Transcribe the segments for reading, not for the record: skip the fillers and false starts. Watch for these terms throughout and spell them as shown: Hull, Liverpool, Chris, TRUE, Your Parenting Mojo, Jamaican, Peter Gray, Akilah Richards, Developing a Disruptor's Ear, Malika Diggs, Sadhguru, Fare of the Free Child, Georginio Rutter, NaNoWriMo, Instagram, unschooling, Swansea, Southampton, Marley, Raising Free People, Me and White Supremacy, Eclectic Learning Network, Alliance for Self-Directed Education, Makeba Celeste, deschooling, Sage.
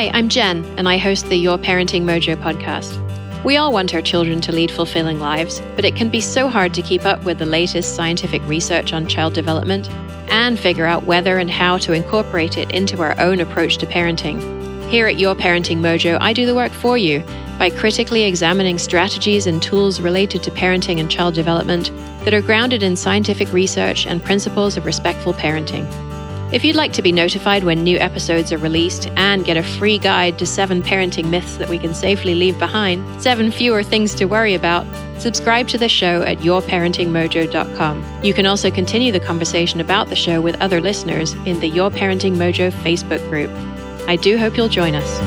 Hi, I'm Jen, and I host the Your Parenting Mojo podcast. We all want our children to lead fulfilling lives, but it can be so hard to keep up with the latest scientific research on child development and figure out whether and how to incorporate it into our own approach to parenting. Here at Your Parenting Mojo, I do the work for you by critically examining strategies and tools related to parenting and child development that are grounded in scientific research and principles of respectful parenting. If you'd like to be notified when new episodes are released and get a free guide to 7 parenting myths that we can safely leave behind, 7 fewer things to worry about, subscribe to the show at yourparentingmojo.com. You can also continue the conversation about the show with other listeners in the Your Parenting Mojo Facebook group. I do hope you'll join us.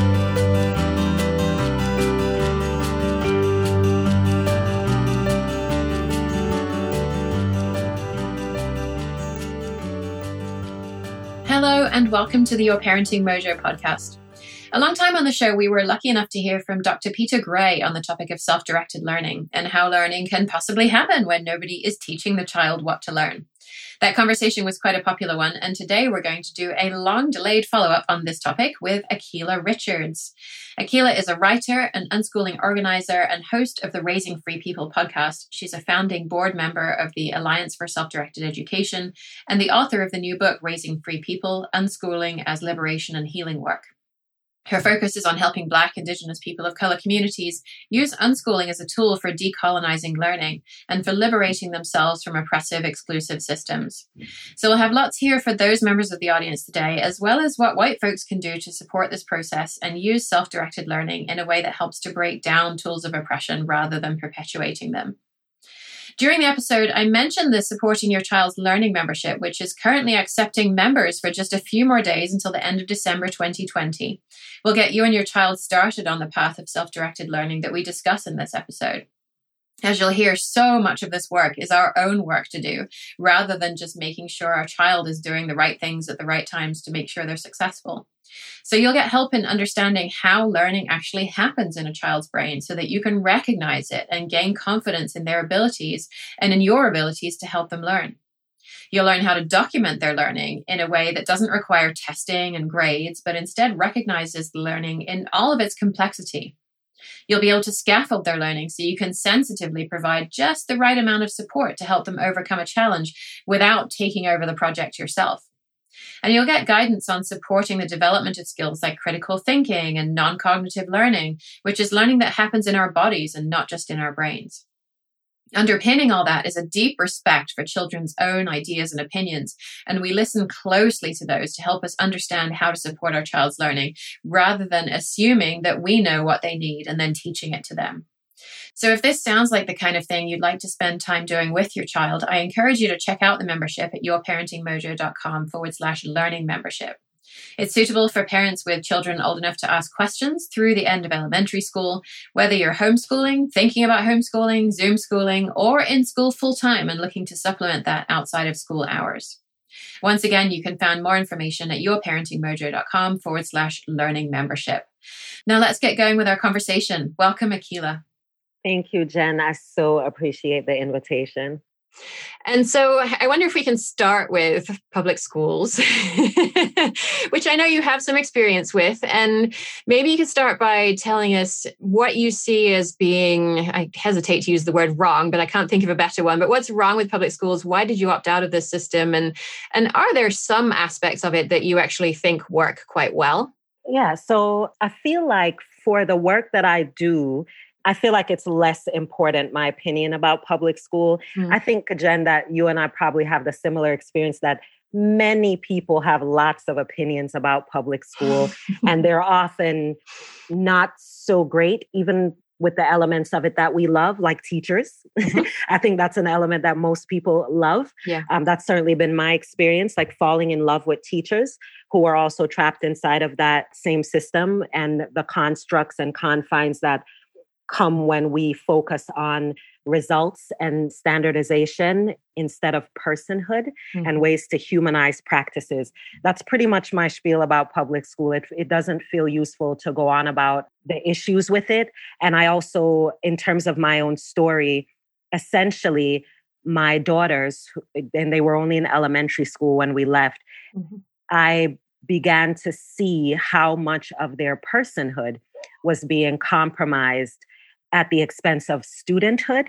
Hello and welcome to the Your Parenting Mojo podcast. A long time on the show, we were lucky enough to hear from Dr. Peter Gray on the topic of self-directed learning and how learning can possibly happen when nobody is teaching the child what to learn. That conversation was quite a popular one, and today we're going to do a long-delayed follow-up on this topic with Akilah Richards. Akilah is a writer, an unschooling organizer, and host of the Raising Free People podcast. She's a founding board member of the Alliance for Self-Directed Education and the author of the new book, Raising Free People, Unschooling as Liberation and Healing Work. Her focus is on helping Black, Indigenous people of color communities use unschooling as a tool for decolonizing learning and for liberating themselves from oppressive, exclusive systems. So we'll have lots here for those members of the audience today, as well as what white folks can do to support this process and use self-directed learning in a way that helps to break down tools of oppression rather than perpetuating them. During the episode, I mentioned the Supporting Your Child's Learning membership, which is currently accepting members for just a few more days until the end of December 2020. We'll get you and your child started on the path of self-directed learning that we discuss in this episode. As you'll hear, so much of this work is our own work to do, rather than just making sure our child is doing the right things at the right times to make sure they're successful. So you'll get help in understanding how learning actually happens in a child's brain so that you can recognize it and gain confidence in their abilities and in your abilities to help them learn. You'll learn how to document their learning in a way that doesn't require testing and grades, but instead recognizes the learning in all of its complexity. You'll be able to scaffold their learning so you can sensitively provide just the right amount of support to help them overcome a challenge without taking over the project yourself. And you'll get guidance on supporting the development of skills like critical thinking and non-cognitive learning, which is learning that happens in our bodies and not just in our brains. Underpinning all that is a deep respect for children's own ideas and opinions, and we listen closely to those to help us understand how to support our child's learning, rather than assuming that we know what they need and then teaching it to them. So if this sounds like the kind of thing you'd like to spend time doing with your child, I encourage you to check out the membership at yourparentingmojo.com/learning membership. It's suitable for parents with children old enough to ask questions through the end of elementary school, whether you're homeschooling, thinking about homeschooling, Zoom schooling, or in school full-time and looking to supplement that outside of school hours. Once again, you can find more information at yourparentingmojo.com/learning membership. Now let's get going with our conversation. Welcome, Akilah. Thank you, Jen. I so appreciate the invitation. And so I wonder if we can start with public schools, which I know you have some experience with. And maybe you could start by telling us what you see as being, I hesitate to use the word wrong, but I can't think of a better one. But what's wrong with public schools? Why did you opt out of this system? And are there some aspects of it that you actually think work quite well? Yeah, so I feel like for the work that I do, I feel like it's less important, my opinion about public school. I think, Jen, that you and I probably have the similar experience that many people have lots of opinions about public school, and they're often not so great, even with the elements of it that we love, like teachers. I think that's an element that most people love. Yeah. That's certainly been my experience, like falling in love with teachers who are also trapped inside of that same system and the constructs and confines that come when we focus on results and standardization instead of personhood and ways to humanize practices. That's pretty much my spiel about public school. It doesn't feel useful to go on about the issues with it. And I also, in terms of my own story, essentially my daughters, and they were only in elementary school when we left, I began to see how much of their personhood was being compromised at the expense of studenthood.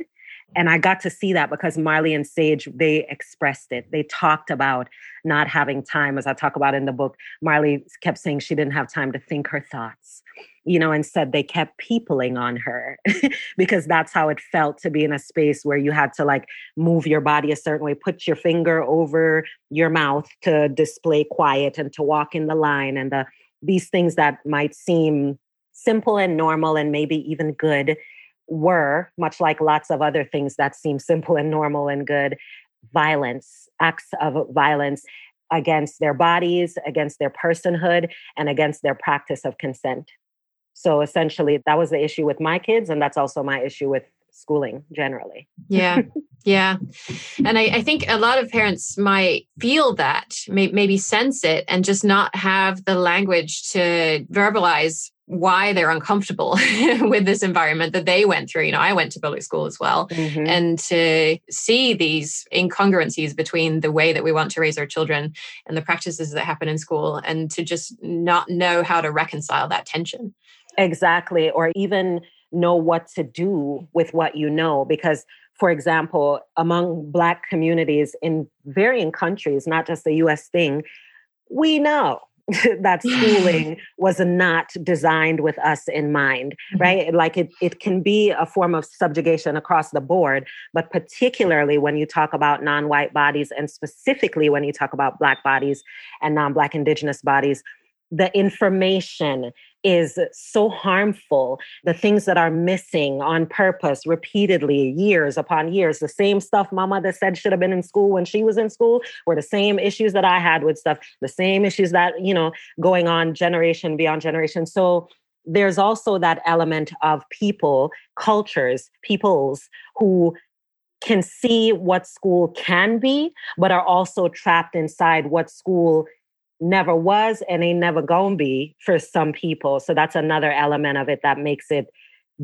And I got to see that because Marley and Sage, they expressed it. They talked about not having time. As I talk about in the book, Marley kept saying she didn't have time to think her thoughts, you know, and said they kept peopling on her because that's how it felt to be in a space where you had to like move your body a certain way, put your finger over your mouth to display quiet and to walk in the line and these things that might seem simple and normal and maybe even good were, much like lots of other things that seem simple and normal and good, violence, acts of violence against their bodies, against their personhood, and against their practice of consent. So essentially, that was the issue with my kids. And that's also my issue with schooling generally. Yeah. Yeah. And I think a lot of parents might feel that, maybe sense it, and just not have the language to verbalize why they're uncomfortable with this environment that they went through. You know, I went to public school as well. Mm-hmm. And to see these incongruencies between the way that we want to raise our children and the practices that happen in school, and to just not know how to reconcile that tension. Exactly. Or even know what to do with what you know. Because, for example, among Black communities in varying countries, not just the US thing, we know that schooling was not designed with us in mind, right? Mm-hmm. Like it can be a form of subjugation across the board, but particularly when you talk about non-white bodies, and specifically when you talk about Black bodies and non-Black Indigenous bodies, the information is so harmful. The things that are missing on purpose repeatedly, years upon years, the same stuff my mother said should have been in school when she was in school were the same issues that I had with stuff, the same issues that, you know, going on generation beyond generation. So there's also that element of people, cultures, peoples who can see what school can be, but are also trapped inside what school never was and ain't never gonna be for some people. So that's another element of it that makes it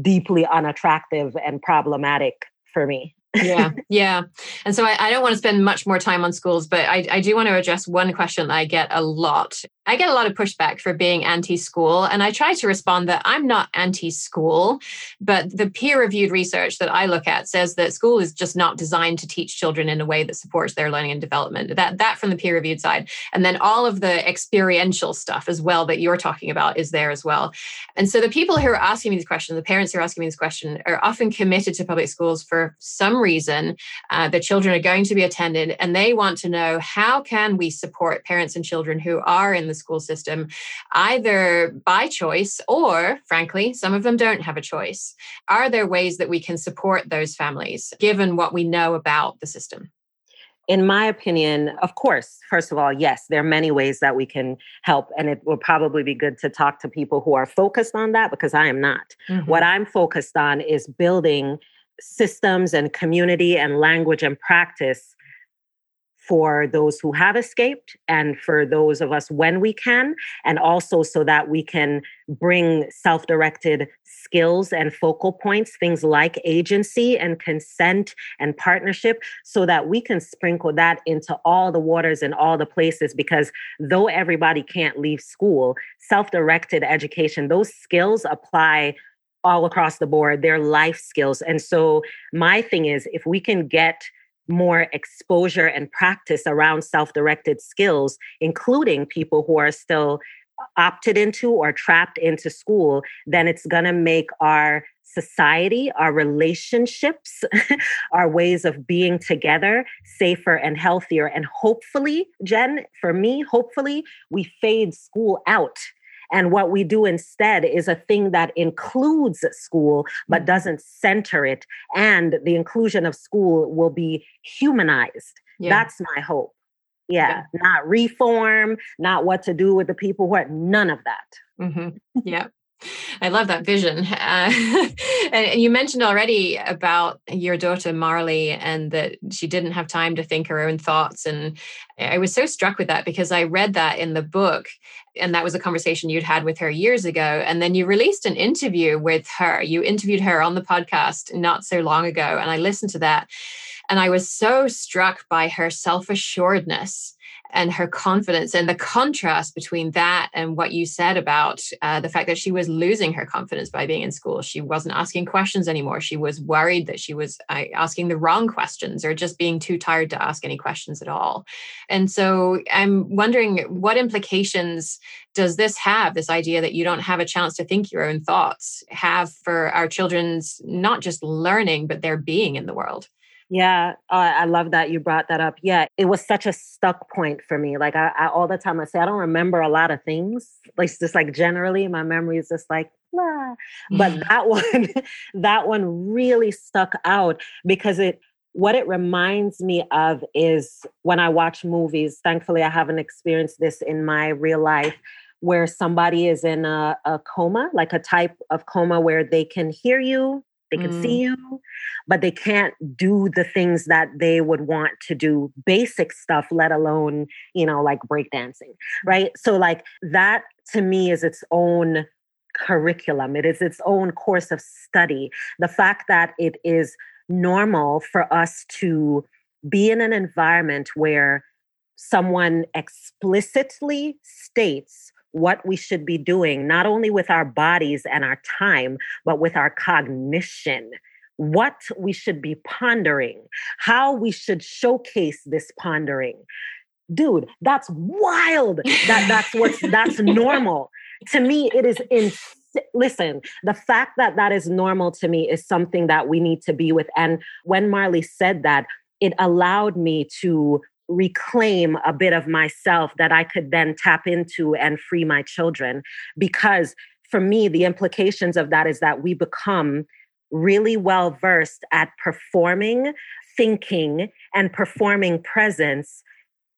deeply unattractive and problematic for me. Yeah. Yeah. And so I don't want to spend much more time on schools, but I do want to address one question that I get a lot. I get a lot of pushback for being anti-school. And I try to respond that I'm not anti-school, but the peer-reviewed research that I look at says that school is just not designed to teach children in a way that supports their learning and development. That from the peer-reviewed side. And then all of the experiential stuff as well that you're talking about is there as well. And so the people who are asking me this question, the parents who are asking me this question, are often committed to public schools for some reason. The children are going to be attended, and they want to know, how can we support parents and children who are in the school system, either by choice or, frankly, some of them don't have a choice? Are there ways that we can support those families, given what we know about the system? In my opinion, of course, first of all, yes, there are many ways that we can help. And it will probably be good to talk to people who are focused on that, because I am not. Mm-hmm. What I'm focused on is building systems and community and language and practice for those who have escaped and for those of us when we can, and also so that we can bring self-directed skills and focal points, things like agency and consent and partnership, so that we can sprinkle that into all the waters and all the places. Because though everybody can't leave school, self-directed education, those skills apply all across the board, their life skills. And so my thing is, if we can get more exposure and practice around self-directed skills, including people who are still opted into or trapped into school, then it's going to make our society, our relationships, our ways of being together safer and healthier. And hopefully, Jen, for me, hopefully we fade school out. And what we do instead is a thing that includes school, but doesn't center it. And the inclusion of school will be humanized. Yeah. That's my hope. Yeah. Yeah. Not reform, not what to do with the people who are, none of that. Mm-hmm. Yeah. I love that vision. And you mentioned already about your daughter, Marley, and that she didn't have time to think her own thoughts. And I was so struck with that because I read that in the book, and that was a conversation you'd had with her years ago. And then you released an interview with her. You interviewed her on the podcast not so long ago. And I listened to that, and I was so struck by her self-assuredness and her confidence, and the contrast between that and what you said about the fact that she was losing her confidence by being in school. She wasn't asking questions anymore. She was worried that she was asking the wrong questions or just being too tired to ask any questions at all. And so I'm wondering, what implications does this have, this idea that you don't have a chance to think your own thoughts, have for our children's not just learning, but their being in the world? Yeah, I love that you brought that up. Yeah, it was such a stuck point for me. Like I all the time I say, I don't remember a lot of things. Like it's just like generally my memory is just like, blah. But that one really stuck out because what it reminds me of is when I watch movies. Thankfully, I haven't experienced this in my real life, where somebody is in a coma, like a type of coma where they can hear you. They can see you, but they can't do the things that they would want to do, basic stuff, let alone, like breakdancing, right? So like that to me is its own curriculum. It is its own course of study. The fact that it is normal for us to be in an environment where someone explicitly states what we should be doing, not only with our bodies and our time, but with our cognition, what we should be pondering, how we should showcase this pondering. Dude, that's wild. That's normal. To me, it is insane. Listen, the fact that that is normal to me is something that we need to be with. And when Marley said that, it allowed me to reclaim a bit of myself that I could then tap into and free my children. Because for me, the implications of that is that we become really well-versed at performing, thinking, and performing presence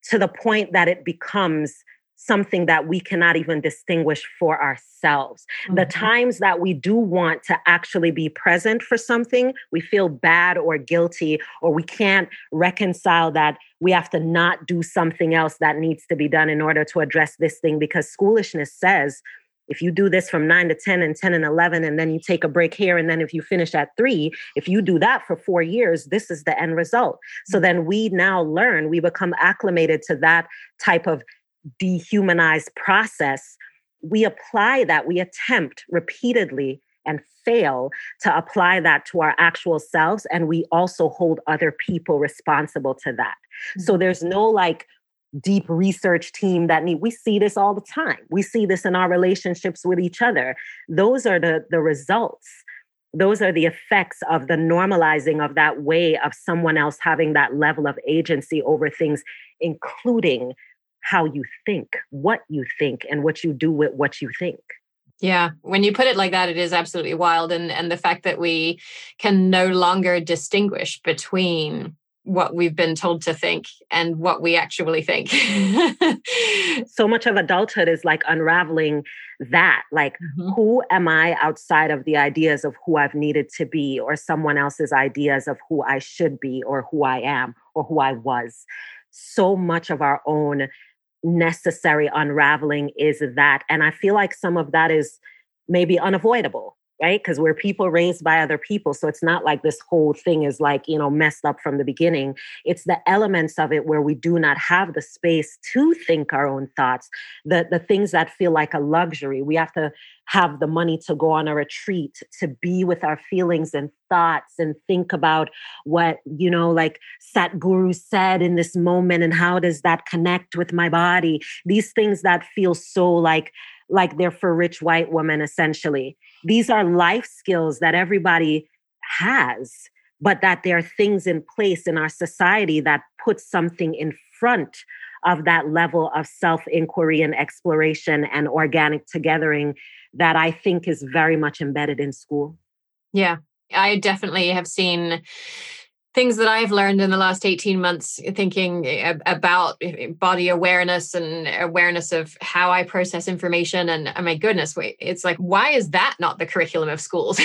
to the point that it becomes something that we cannot even distinguish for ourselves. Mm-hmm. The times that we do want to actually be present for something, we feel bad or guilty, or we can't reconcile that we have to not do something else that needs to be done in order to address this thing, because schoolishness says, if you do this from 9 to 10 and 10 and 11, and then you take a break here, and then if you finish at 3, if you do that for 4 years, this is the end result. So then we now learn, we become acclimated to that type of dehumanized process. We apply that, we attempt repeatedly and fail to apply that to our actual selves. And we also hold other people responsible to that. Mm-hmm. So there's no like deep research team we see this all the time. We see this in our relationships with each other. Those are the results. Those are the effects of the normalizing of that way of someone else having that level of agency over things, including how you think, what you think, and what you do with what you think. Yeah. When you put it like that, it is absolutely wild. And the fact that we can no longer distinguish between what we've been told to think and what we actually think. So much of adulthood is like unraveling that, like, mm-hmm. Who am I outside of the ideas of who I've needed to be, or someone else's ideas of who I should be, or who I am, or who I was. So much of our own necessary unraveling is that. And I feel like some of that is maybe unavoidable, right? Because we're people raised by other people. So it's not like this whole thing is like, messed up from the beginning. It's the elements of it where we do not have the space to think our own thoughts, the things that feel like a luxury. We have to have the money to go on a retreat, to be with our feelings and thoughts and think about what, like Sadhguru said in this moment, and how does that connect with my body? These things that feel so like they're for rich white women, essentially. These are life skills that everybody has, but that there are things in place in our society that put something in front of that level of self-inquiry and exploration and organic togethering that I think is very much embedded in school. Yeah, I definitely have seen things that I've learned in the last 18 months thinking about body awareness and awareness of how I process information. And oh my goodness, wait, it's like, why is that not the curriculum of schools?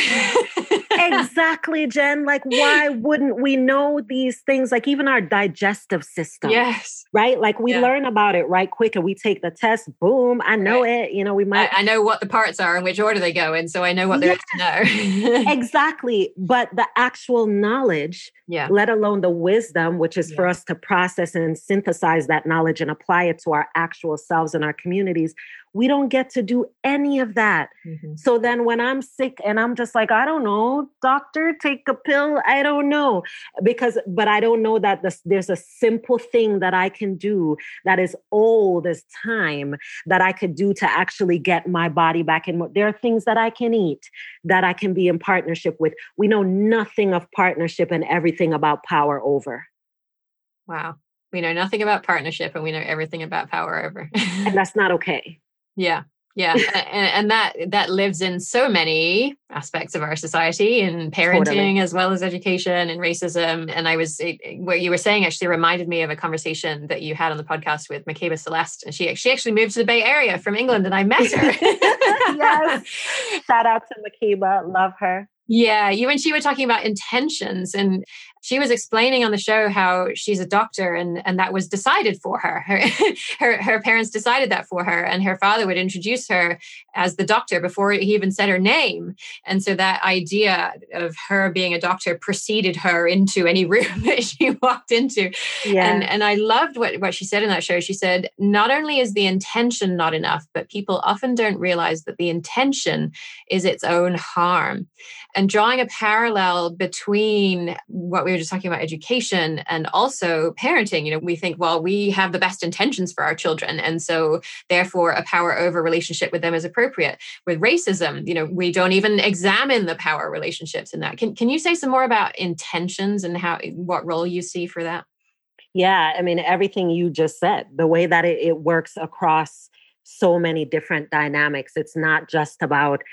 Exactly, Jen. Like, why wouldn't we know these things? Like even our digestive system. Yes. Right? Like we learn about it right quick and we take the test. Boom. I know it. You know, we might. I know what the parts are and which order they go in. So I know what there is to know. Exactly. But the actual knowledge, let alone the wisdom, which is for us to process and synthesize that knowledge and apply it to our actual selves and our communities. We don't get to do any of that. Mm-hmm. So then when I'm sick and I'm just like, I don't know, doctor, take a pill. I don't know. But I don't know that there's a simple thing that I can do that is old as time that I could do to actually get my body back in. There are things that I can eat that I can be in partnership with. We know nothing of partnership and everything about power over. Wow. We know nothing about partnership and we know everything about power over. And that's not okay. Yeah. Yeah. And that lives in so many aspects of our society, in parenting as well as education and racism. And what you were saying actually reminded me of a conversation that you had on the podcast with Makeba Celeste. And she actually moved to the Bay Area from England and I met her. Yes. Shout out to Makeba. Love her. Yeah. You and she were talking about intentions, and she was explaining on the show how she's a doctor and that was decided for her. Her parents decided that for her, and her father would introduce her as the doctor before he even said her name. And so that idea of her being a doctor preceded her into any room that she walked into. Yeah. And I loved what she said in that show. She said, not only is the intention not enough, but people often don't realize that the intention is its own harm. And drawing a parallel between what we were just talking about, education, and also parenting, you know, we think, well, we have the best intentions for our children. And so therefore a power over relationship with them is appropriate. With racism, you know, we don't even examine the power relationships in that. Can you say some more about intentions and what role you see for that? Yeah. I mean, everything you just said, the way that it works across so many different dynamics, it's not just about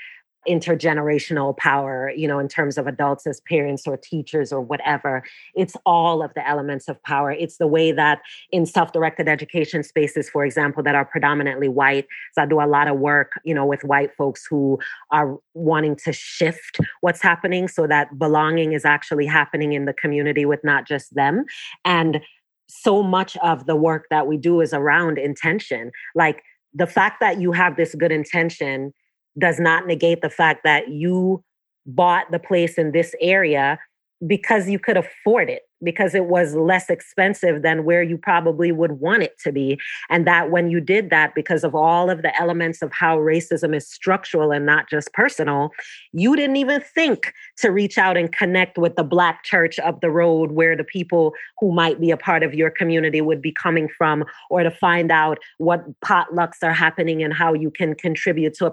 intergenerational power, you know, in terms of adults as parents or teachers or whatever. It's all of the elements of power. It's the way that in self-directed education spaces, for example, that are predominantly white. So I do a lot of work, you know, with white folks who are wanting to shift what's happening so that belonging is actually happening in the community with not just them. And so much of the work that we do is around intention. Like the fact that you have this good intention does not negate the fact that you bought the place in this area because you could afford it, because it was less expensive than where you probably would want it to be. And that when you did that, because of all of the elements of how racism is structural and not just personal, you didn't even think to reach out and connect with the Black church up the road where the people who might be a part of your community would be coming from, or to find out what potlucks are happening and how you can contribute to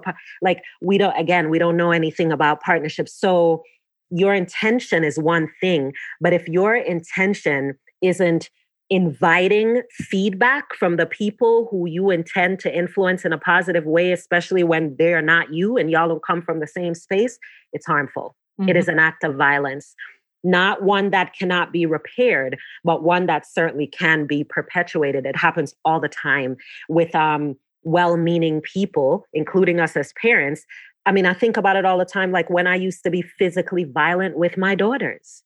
we don't know anything about partnerships. So your intention is one thing, but if your intention isn't inviting feedback from the people who you intend to influence in a positive way, especially when they're not you and y'all don't come from the same space, it's harmful. Mm-hmm. It is an act of violence, not one that cannot be repaired, but one that certainly can be perpetuated. It happens all the time with well-meaning people, including us as parents. I mean, I think about it all the time, like when I used to be physically violent with my daughters.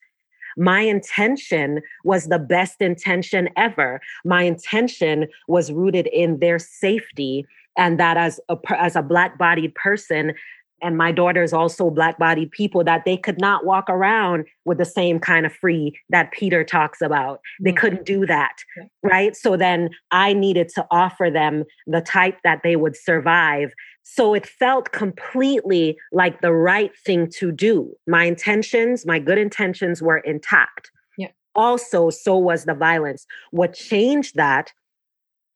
My intention was the best intention ever. My intention was rooted in their safety, and that as a Black-bodied person, and my daughters also Black-bodied people, that they could not walk around with the same kind of free that Peter talks about. They couldn't do that, right? So then I needed to offer them the type that they would survive. So it felt completely like the right thing to do. My good intentions were intact. Yeah. Also, so was the violence. What changed that,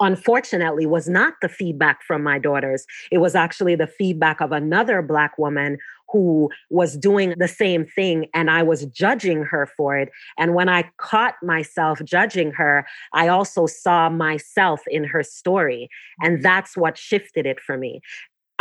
unfortunately, was not the feedback from my daughters. It was actually the feedback of another Black woman who was doing the same thing, and I was judging her for it. And when I caught myself judging her, I also saw myself in her story. And that's what shifted it for me.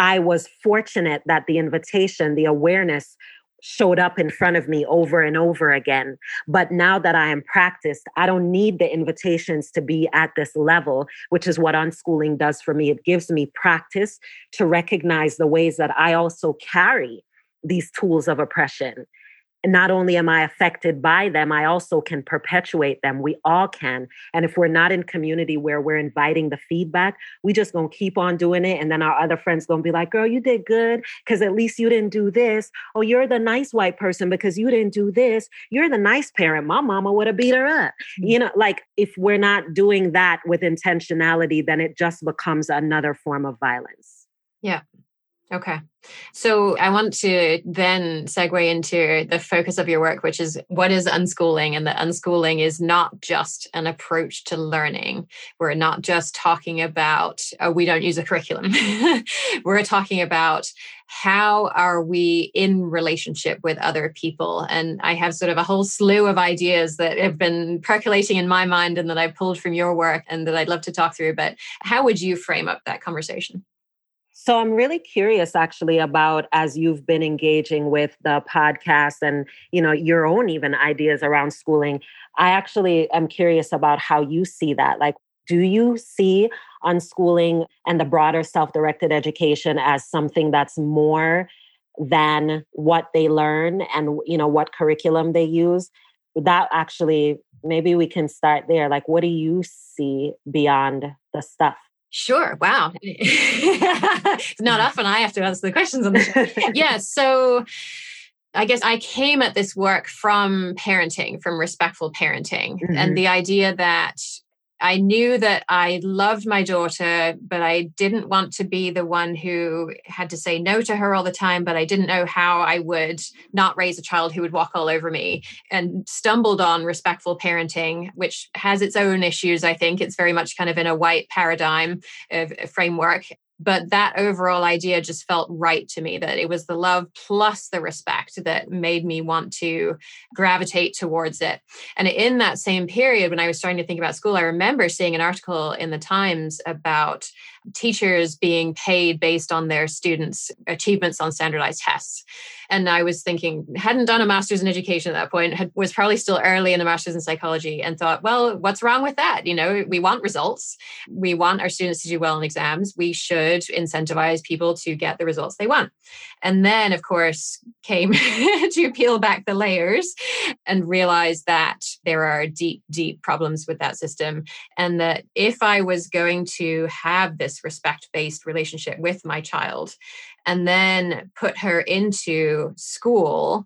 I was fortunate that the invitation, the awareness showed up in front of me over and over again. But now that I am practiced, I don't need the invitations to be at this level, which is what unschooling does for me. It gives me practice to recognize the ways that I also carry these tools of oppression. not only am I affected by them, I also can perpetuate them. We all can. And if we're not in community where we're inviting the feedback, we just going to keep on doing it. And then our other friends going to be like, girl, you did good because at least you didn't do this. Oh, you're the nice white person because you didn't do this. You're the nice parent. My mama would have beat her up. You know, like if we're not doing that with intentionality, then it just becomes another form of violence. Yeah. Okay. So I want to then segue into the focus of your work, which is what is unschooling? And that unschooling is not just an approach to learning. We're not just talking about, oh, we don't use a curriculum. We're talking about how are we in relationship with other people? And I have sort of a whole slew of ideas that have been percolating in my mind and that I pulled from your work and that I'd love to talk through. But how would you frame up that conversation? So I'm really curious actually about, as you've been engaging with the podcast and, you know, your own even ideas around schooling, I actually am curious about how you see that. Like, do you see unschooling and the broader self-directed education as something that's more than what they learn and, you know, what curriculum they use? That actually, maybe we can start there. Like, what do you see beyond the stuff? Sure. Wow. It's not often I have to answer the questions on the show. Yeah. So I guess I came at this work from parenting, from respectful parenting, mm-hmm. and the idea that I knew that I loved my daughter, but I didn't want to be the one who had to say no to her all the time, but I didn't know how I would not raise a child who would walk all over me, and stumbled on respectful parenting, which has its own issues, I think. It's very much kind of in a white paradigm of framework. But that overall idea just felt right to me, that it was the love plus the respect that made me want to gravitate towards it. And in that same period, when I was starting to think about school, I remember seeing an article in the Times about teachers being paid based on their students' achievements on standardized tests. And I was thinking, hadn't done a master's in education at that point, was probably still early in the master's in psychology, and thought, well, what's wrong with that? You know, we want results. We want our students to do well in exams. We should incentivize people to get the results they want. And then, of course, came to peel back the layers and realize that there are deep, deep problems with that system. And that if I was going to have this respect-based relationship with my child and then put her into school,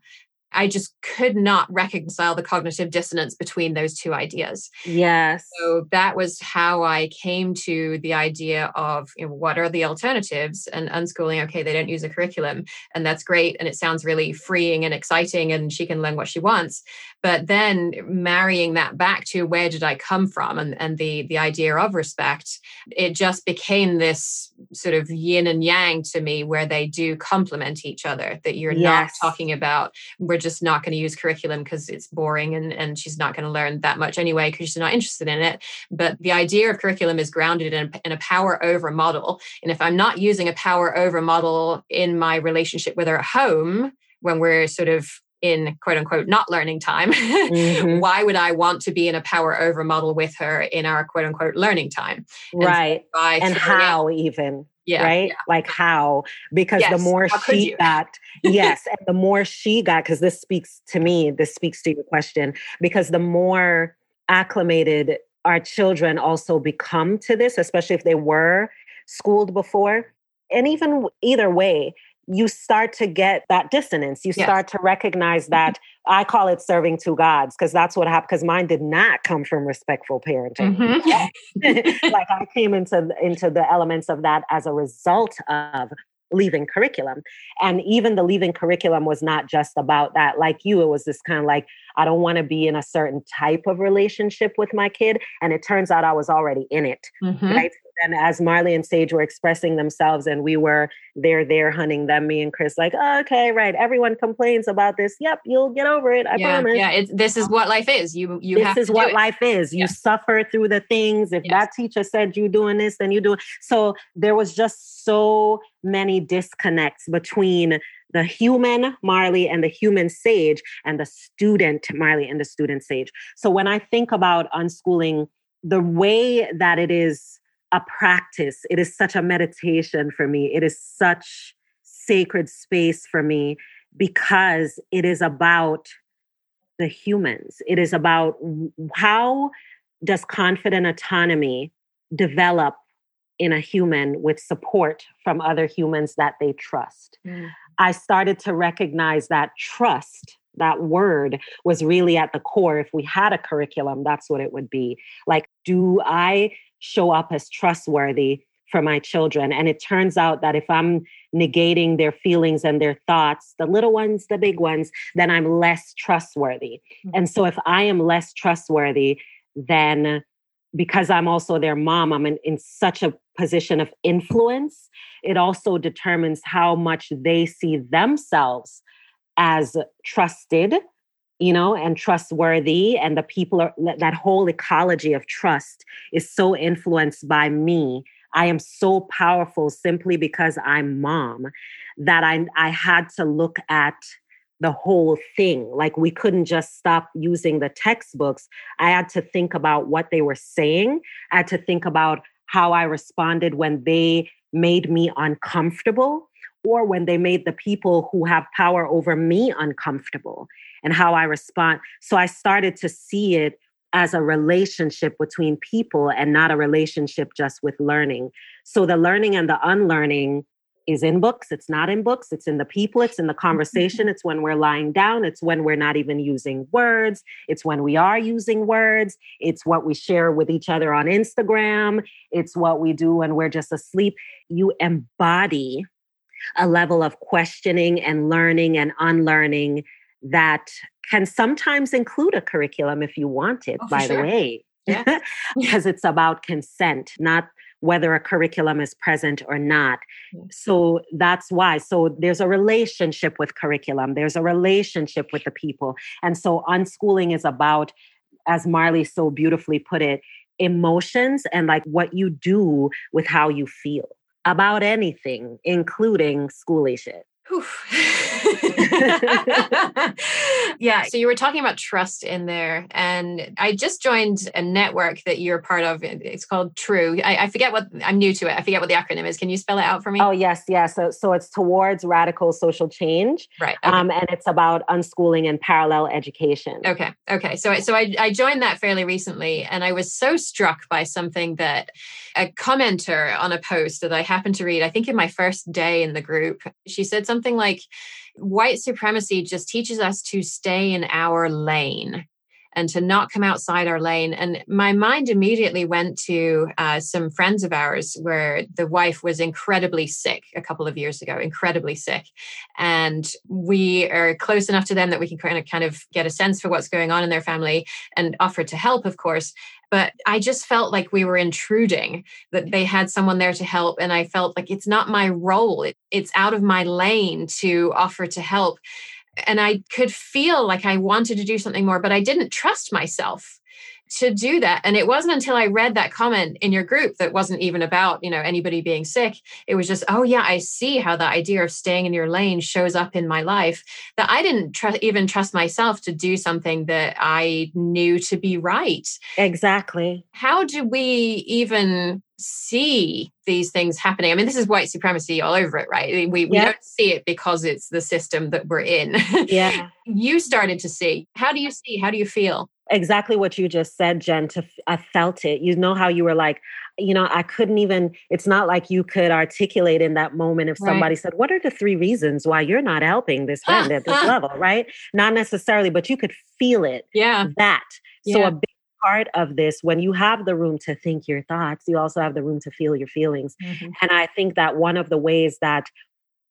I just could not reconcile the cognitive dissonance between those two ideas. Yes. So that was how I came to the idea of, you know, what are the alternatives? And unschooling, okay, they don't use a curriculum, and that's great. And it sounds really freeing and exciting, and she can learn what she wants. But then marrying that back to where did I come from and the idea of respect, it just became this sort of yin and yang to me, where they do complement each other, that you're yes. not talking about, we're just not going to use curriculum because it's boring and she's not going to learn that much anyway because she's not interested in it. But the idea of curriculum is grounded in a power over model. And if I'm not using a power over model in my relationship with her at home, when we're sort of in quote unquote not learning time, mm-hmm. why would I want to be in a power over model with her in our quote unquote learning time? Right. And how even? Yeah, right? Yeah. Like how? Because yes. the more she got, yes. and the more she got, because this speaks to me, this speaks to your question, because the more acclimated our children also become to this, especially if they were schooled before, and even either way, you start to get that dissonance. You yes. start to recognize that I call it serving two gods, because that's what happened, because mine did not come from respectful parenting. Mm-hmm. Like I came into the elements of that as a result of leaving curriculum. And even the leaving curriculum was not just about that. Like you, it was this kind of like, I don't want to be in a certain type of relationship with my kid. And it turns out I was already in it. Mm-hmm. Right? And as Marley and Sage were expressing themselves and we were there hunting them, me and Chris, like, oh, okay, right. Everyone complains about this. Yep. You'll get over it. I promise. Yeah. This is what life is. You have to do it. Life is. You yeah. suffer through the things. If yes. that teacher said you're doing this, then you do it. So there was just so many disconnects between the human Marley and the human Sage and the student Marley and the student Sage. So when I think about unschooling, the way that it is a practice, it is such a meditation for me. It is such sacred space for me because it is about the humans. It is about how does confident autonomy develop in a human with support from other humans that they trust. Mm. I started to recognize that trust, that word, was really at the core. If we had a curriculum, that's what it would be. Like, do I show up as trustworthy for my children? And it turns out that if I'm negating their feelings and their thoughts, the little ones, the big ones, then I'm less trustworthy. Mm-hmm. And so if I am less trustworthy, then because I'm also their mom, I'm in such a position of influence. It also determines how much they see themselves as trusted, you know, and trustworthy. And the people are, that whole ecology of trust is so influenced by me. I am so powerful simply because I'm mom that I had to look at the whole thing. Like, we couldn't just stop using the textbooks. I had to think about what they were saying. I had to think about how I responded when they made me uncomfortable, or when they made the people who have power over me uncomfortable, and how I respond. So I started to see it as a relationship between people and not a relationship just with learning. So the learning and the unlearning is in books. It's not in books. It's in the people. It's in the conversation. It's when we're lying down. It's when we're not even using words. It's when we are using words. It's what we share with each other on Instagram. It's what we do when we're just asleep. You embody a level of questioning and learning and unlearning that can sometimes include a curriculum if you want it, by the way. Yeah. Because it's about consent, not whether a curriculum is present or not. So that's why. So there's a relationship with curriculum. There's a relationship with the people. And so unschooling is about, as Marley so beautifully put it, emotions and like what you do with how you feel about anything, including schooly shit. Yeah. So you were talking about trust in there, and I just joined a network that you're part of. It's called True. I forget what, I'm new to it. I forget what the acronym is. Can you spell it out for me? Oh, yes. Yeah. So it's Towards Radical Social Change. Right. Okay. And it's about unschooling and parallel education. Okay. Okay. So I joined that fairly recently, and I was so struck by something that a commenter on a post that I happened to read, I think in my first day in the group, she said something like, white supremacy just teaches us to stay in our lane and to not come outside our lane. And my mind immediately went to some friends of ours where the wife was incredibly sick a couple of years ago, incredibly sick. And we are close enough to them that we can kind of get a sense for what's going on in their family and offer to help, of course. But I just felt like we were intruding, that they had someone there to help. And I felt like it's not my role. It's out of my lane to offer to help. And I could feel like I wanted to do something more, but I didn't trust myself to do that. And it wasn't until I read that comment in your group that wasn't even about, you know, anybody being sick. It was just, oh yeah, I see how the idea of staying in your lane shows up in my life, that I didn't even trust myself to do something that I knew to be right. Exactly. How do we even see these things happening? I mean, this is white supremacy all over it, right? We don't see it because it's the system that we're in. Yeah. You started to see. How do you see? How do you feel? Exactly what you just said, Jen. I felt it. You know how you were like, you know, I couldn't even, it's not like you could articulate in that moment if somebody said, what are the 3 reasons why you're not helping this friend at this level, right? Not necessarily, but you could feel it. Yeah. That. So a big part of this, when you have the room to think your thoughts, you also have the room to feel your feelings. Mm-hmm. And I think that one of the ways that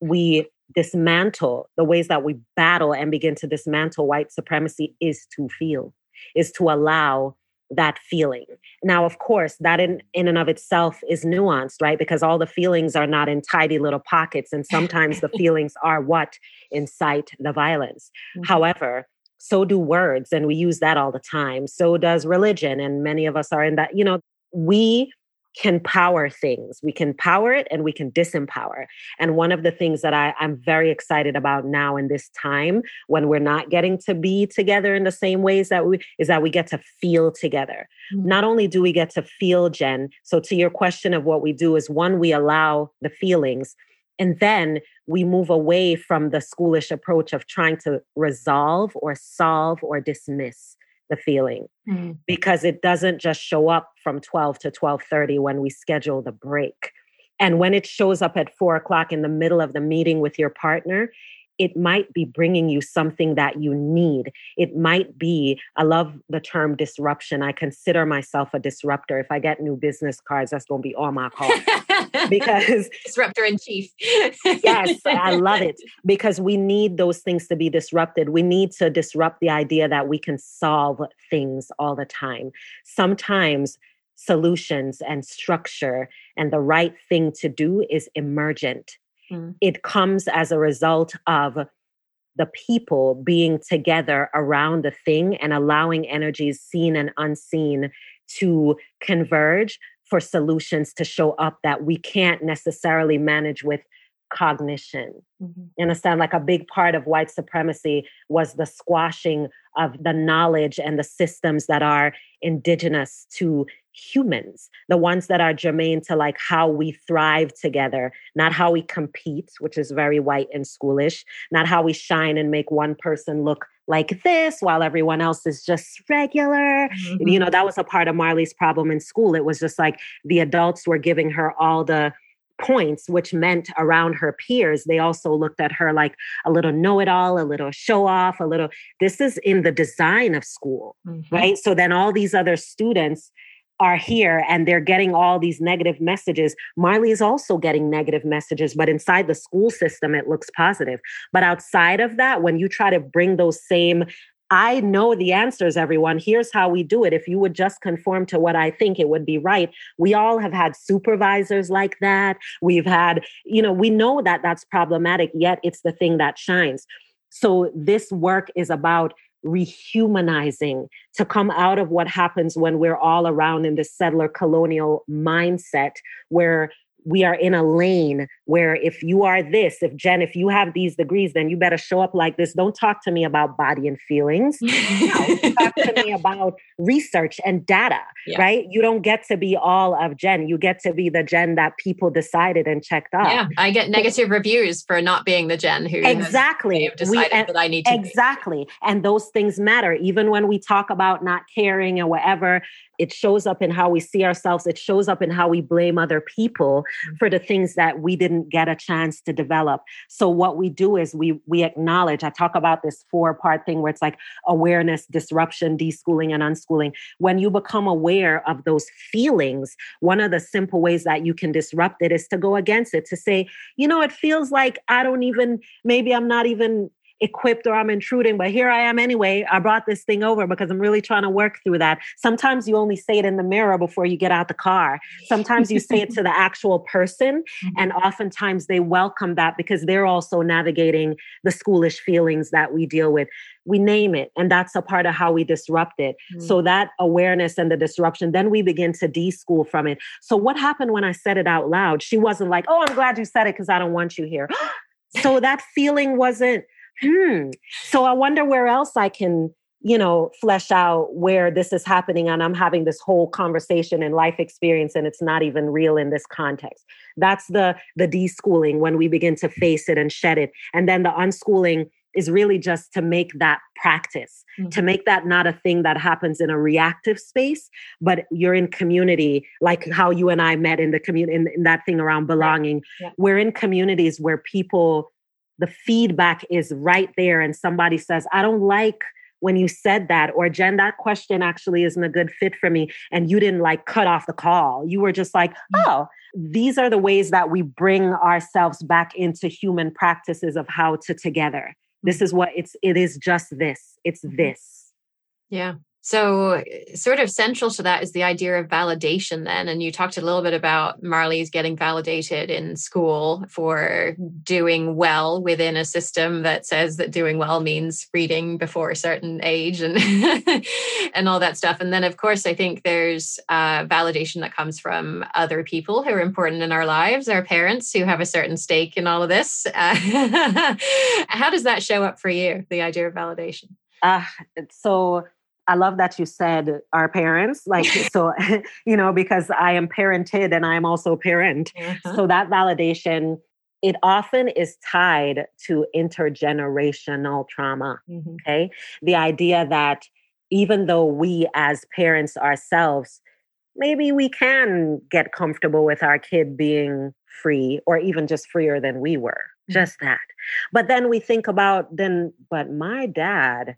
we dismantle, the ways that we battle and begin to dismantle white supremacy is to feel, is to allow that feeling. Now, of course, that in and of itself is nuanced, right? Because all the feelings are not in tidy little pockets. And sometimes the feelings are what incite the violence. Mm-hmm. However, so do words. And we use that all the time. So does religion. And many of us are in that, you know, we can power things. We can power it and we can disempower. And one of the things that I'm very excited about now in this time when we're not getting to be together in the same ways that we get to feel together. Mm-hmm. Not only do we get to feel, Jen, so to your question of what we do is, one, we allow the feelings. And then we move away from the schoolish approach of trying to resolve or solve or dismiss the feeling, because it doesn't just show up from 12 to 12:30 when we schedule the break. And when it shows up at 4 o'clock in the middle of the meeting with your partner, it might be bringing you something that you need. It might be, I love the term disruption. I consider myself a disruptor. If I get new business cards, that's going to be all my call. Because disruptor in chief. Yes, I love it. Because we need those things to be disrupted. We need to disrupt the idea that we can solve things all the time. Sometimes solutions and structure and the right thing to do is emergent. It comes as a result of the people being together around the thing and allowing energies seen and unseen to converge for solutions to show up that we can't necessarily manage with cognition. You understand? Like a big part of white supremacy was the squashing of the knowledge and the systems that are indigenous to humans, the ones that are germane to like how we thrive together, not how we compete, which is very white and schoolish, not how we shine and make one person look like this while everyone else is just regular. You know, that was a part of Marley's problem in school. It was just like the adults were giving her all the points, which meant around her peers, they also looked at her like a little know-it-all, a little show-off, a little, this is in the design of school, right? So then all these other students are here and they're getting all these negative messages. Marley is also getting negative messages, but inside the school system, it looks positive. But outside of that, when you try to bring those same, I know the answers, everyone, here's how we do it. If you would just conform to what I think, it would be right. We all have had supervisors like that. We've had, you know, we know that that's problematic, yet it's the thing that shines. So this work is about rehumanizing, to come out of what happens when we're all around in this settler colonial mindset where we are in a lane where if you are this, if Jen, if you have these degrees, then you better show up like this. Don't talk to me about body and feelings. Talk to me about research and data, right? You don't get to be all of Jen. You get to be the Jen that people decided and checked off. Yeah, I get negative reviews for not being the Jen who have decided that I need to be. And those things matter. Even when we talk about not caring and whatever, it shows up in how we see ourselves. It shows up in how we blame other people for the things that we didn't get a chance to develop. So what we do is we acknowledge, I talk about this 4-part thing where it's like awareness, disruption, deschooling, and unschooling. When you become aware of those feelings, one of the simple ways that you can disrupt it is to go against it, to say, you know, it feels like I don't even, maybe I'm not even equipped or I'm intruding, but here I am anyway. I brought this thing over because I'm really trying to work through that. Sometimes you only say it in the mirror before you get out the car. Sometimes you say it to the actual person. And oftentimes they welcome that because they're also navigating the schoolish feelings that we deal with. We name it. And that's a part of how we disrupt it. So that awareness and the disruption, then we begin to de-school from it. So what happened when I said it out loud? She wasn't like, oh, I'm glad you said it because I don't want you here. So that feeling wasn't, so I wonder where else I can, you know, flesh out where this is happening and I'm having this whole conversation and life experience and it's not even real in this context. That's the deschooling, when we begin to face it and shed it. And then the unschooling is really just to make that practice, to make that not a thing that happens in a reactive space, but you're in community, like how you and I met in the community, in that thing around belonging. We're in communities where people, the feedback is right there. And somebody says, I don't like when you said that, or Jen, that question actually isn't a good fit for me. And you didn't like cut off the call. You were just like, oh, these are the ways that we bring ourselves back into human practices of how to together. This is what it is just this. It's this. Yeah. So sort of central to that is the idea of validation then. And you talked a little bit about Marley's getting validated in school for doing well within a system that says that doing well means reading before a certain age and and all that stuff. And then, of course, I think there's validation that comes from other people who are important in our lives, our parents who have a certain stake in all of this. How does that show up for you, the idea of validation? So I love that you said our parents, like, so, you know, because I am parented and I'm also a parent. So that validation it often is tied to intergenerational trauma. Mm-hmm. Okay. The idea that even though we as parents ourselves, maybe we can get comfortable with our kid being free or even just freer than we were, mm-hmm. just that. But then we think about but my dad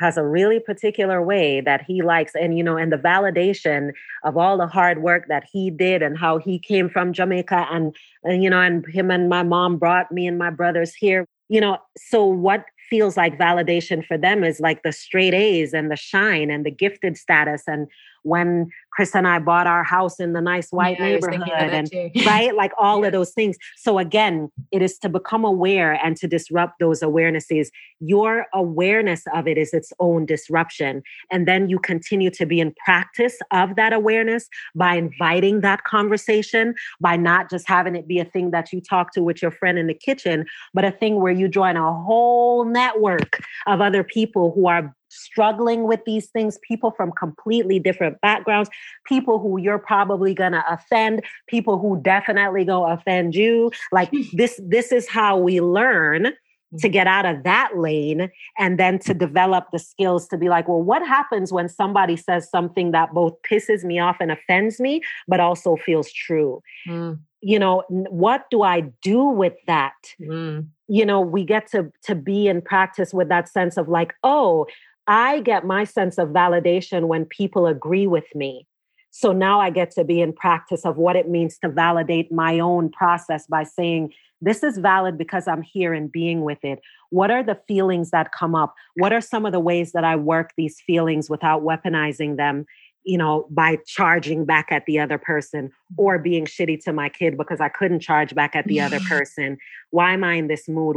has a really particular way that he likes, and, you know, and the validation of all the hard work that he did and how he came from Jamaica and you know, and him and my mom brought me and my brothers here, you know, so what feels like validation for them is like the straight A's and the shine and the gifted status. And when Chris and I bought our house in the nice white neighborhood and right, like all of those things. So again, it is to become aware and to disrupt those awarenesses. Your awareness of it is its own disruption. And then you continue to be in practice of that awareness by inviting that conversation, by not just having it be a thing that you talk to with your friend in the kitchen, but a thing where you join a whole network of other people who are struggling with these things, people from completely different backgrounds, people who you're probably going to offend, people who definitely go offend you. Like this is how we learn to get out of that lane and then to develop the skills to be like, well, what happens when somebody says something that both pisses me off and offends me, but also feels true? Mm. You know, what do I do with that? Mm. You know, we get to be in practice with that sense of like, oh, I get my sense of validation when people agree with me. So now I get to be in practice of what it means to validate my own process by saying, this is valid because I'm here and being with it. What are the feelings that come up? What are some of the ways that I work these feelings without weaponizing them, you know, by charging back at the other person or being shitty to my kid because I couldn't charge back at the other person? Why am I in this mood?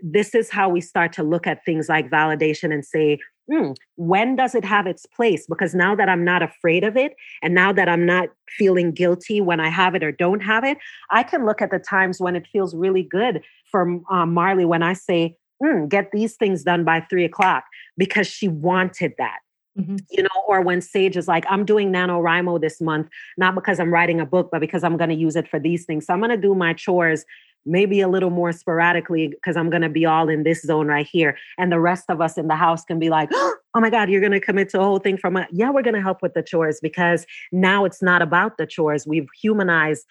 This is how we start to look at things like validation and say, when does it have its place? Because now that I'm not afraid of it, and now that I'm not feeling guilty when I have it or don't have it, I can look at the times when it feels really good for Marley when I say, get these things done by 3:00 because she wanted that. Mm-hmm. You know, or when Sage is like, I'm doing NaNoWriMo this month, not because I'm writing a book, but because I'm going to use it for these things. So I'm going to do my chores maybe a little more sporadically because I'm going to be all in this zone right here. And the rest of us in the house can be like, oh my God, you're going to commit to a whole thing we're going to help with the chores because now it's not about the chores. We've humanized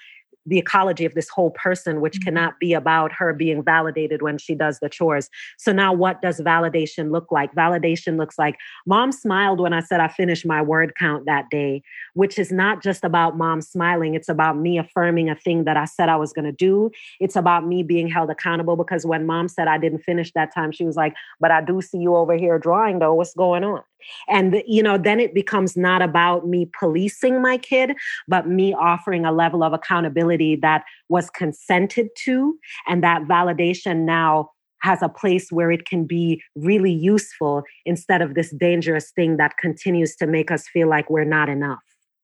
the ecology of this whole person, which cannot be about her being validated when she does the chores. So now what does validation look like? Validation looks like mom smiled when I said I finished my word count that day, which is not just about mom smiling. It's about me affirming a thing that I said I was going to do. It's about me being held accountable because when mom said I didn't finish that time, she was like, but I do see you over here drawing though. What's going on? And, you know, then it becomes not about me policing my kid, but me offering a level of accountability that was consented to. And that validation now has a place where it can be really useful instead of this dangerous thing that continues to make us feel like we're not enough.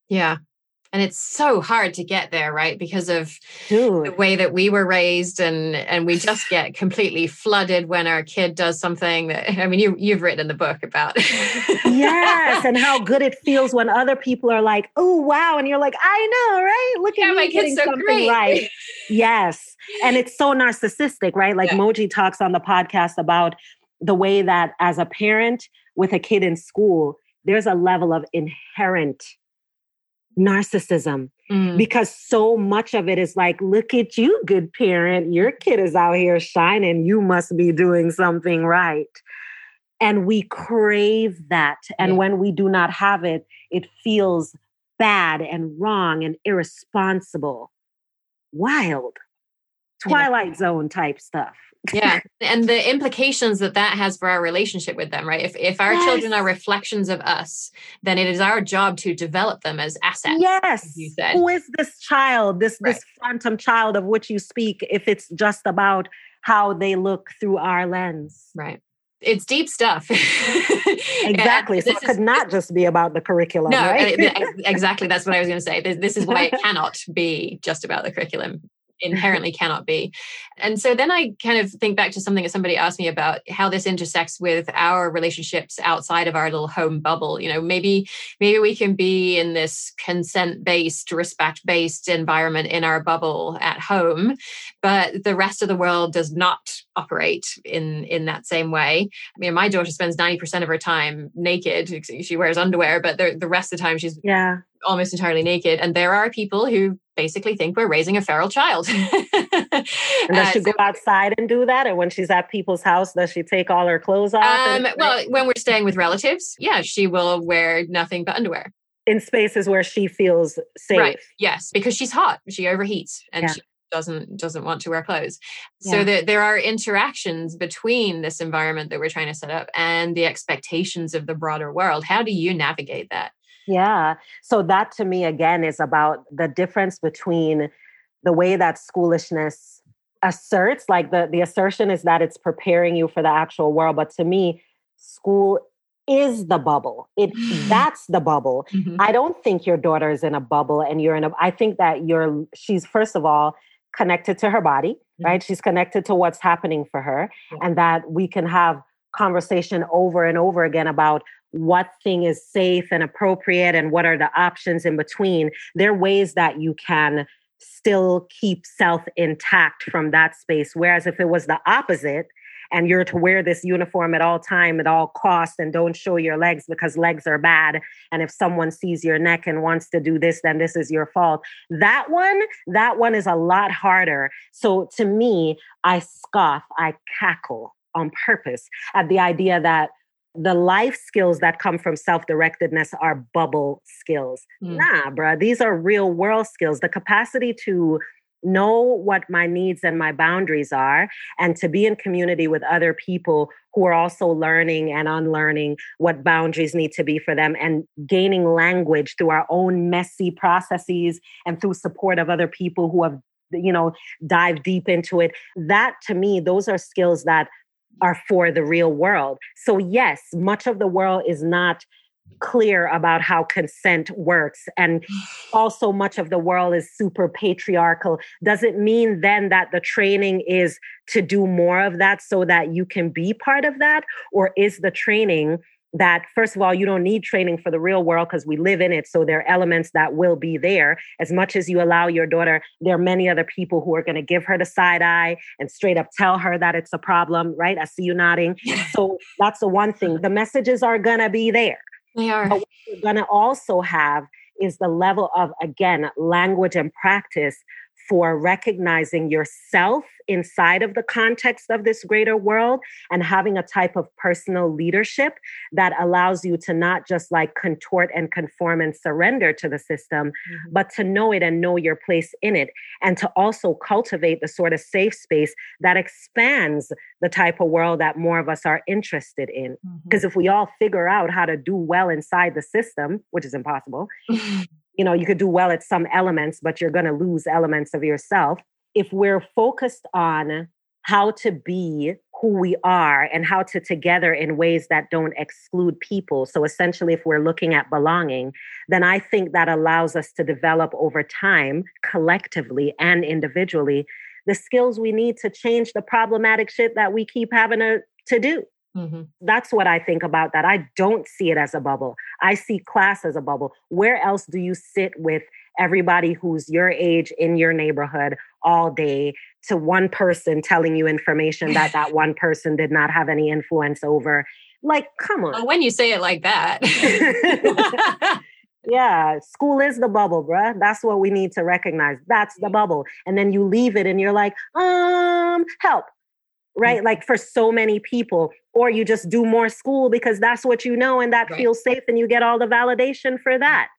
Yeah. And it's so hard to get there, right? Because of the way that we were raised and we just get completely flooded when our kid does something that, I mean, you've written in the book about. Yes, and how good it feels when other people are like, oh, wow. And you're like, I know, right? Look at me getting something great. Right. Yes. And it's so narcissistic, right? Like Moji talks on the podcast about the way that as a parent with a kid in school, there's a level of inherent narcissism because so much of it is like, look at you, good parent, your kid is out here shining, you must be doing something right. And we crave that. And when we do not have it, it feels bad and wrong and irresponsible. Wild. Twilight Zone type stuff. Yeah. And the implications that has for our relationship with them, right? If our children are reflections of us, then it is our job to develop them as assets. Yes. As you said. Who is this child, this phantom child of which you speak, if it's just about how they look through our lens? Right. It's deep stuff. Exactly. So it could not just be about the curriculum, right? Exactly. That's what I was going to say. This is why it cannot be just about the curriculum. inherently cannot be. And so then I kind of think back to something that somebody asked me about, how this intersects with our relationships outside of our little home bubble. You know, maybe we can be in this consent-based, respect-based environment in our bubble at home, but the rest of the world does not operate in that same way. I mean, my daughter spends 90% of her time naked. She wears underwear, but the rest of the time she's almost entirely naked. And there are people who basically think we're raising a feral child. Does she go outside and do that? And when she's at people's house, does she take all her clothes off? Well, when we're staying with relatives, she will wear nothing but underwear. In spaces where she feels safe. Right. Yes, because she's hot. She overheats and she doesn't want to wear clothes. So there are interactions between this environment that we're trying to set up and the expectations of the broader world. How do you navigate that? Yeah. So that to me, again, is about the difference between the way that schoolishness asserts, like the assertion is that it's preparing you for the actual world. But to me, school is the bubble. That's the bubble. Mm-hmm. I don't think your daughter is in a bubble and you're in a, I think that she's first of all, connected to her body, right? She's connected to what's happening for her, and that we can have conversation over and over again about what thing is safe and appropriate and what are the options in between. There are ways that you can still keep self intact from that space. Whereas if it was the opposite and you're to wear this uniform at all time, at all costs, and don't show your legs because legs are bad, and if someone sees your neck and wants to do this, then this is your fault. That one is a lot harder. So to me, I scoff, I cackle on purpose at the idea that the life skills that come from self-directedness are bubble skills. Nah, bruh, these are real world skills. The capacity to know what my needs and my boundaries are, and to be in community with other people who are also learning and unlearning what boundaries need to be for them, and gaining language through our own messy processes and through support of other people who have, dive deep into it. That to me, those are skills that are for the real world. So yes, much of the world is not clear about how consent works. And also much of the world is super patriarchal. Does it mean then that the training is to do more of that so that you can be part of that? Or is the training that, first of all, you don't need training for the real world because we live in it. So there are elements that will be there. As much as you allow your daughter, there are many other people who are going to give her the side eye and straight up tell her that it's a problem, right? I see you nodding. So that's the one thing. The messages are going to be there. They are. But what you're going to also have is the level of, again, language and practice for recognizing yourself inside of the context of this greater world and having a type of personal leadership that allows you to not just like contort and conform and surrender to the system, but to know it and know your place in it, and to also cultivate the sort of safe space that expands the type of world that more of us are interested in. Because if we all figure out how to do well inside the system, which is impossible, you could do well at some elements, but you're going to lose elements of yourself. If we're focused on how to be who we are and how to together in ways that don't exclude people. So essentially, if we're looking at belonging, then I think that allows us to develop over time, collectively and individually, the skills we need to change the problematic shit that we keep having to do. That's what I think about that. I don't see it as a bubble. I see class as a bubble. Where else do you sit with everybody who's your age in your neighborhood all day to one person telling you information that one person did not have any influence over? Like, come on. Well, when you say it like that. Yeah, school is the bubble, bruh. That's what we need to recognize. That's the bubble. And then you leave it and you're like, help. Right? Like for so many people, or you just do more school because that's what you know and that feels safe and you get all the validation for that.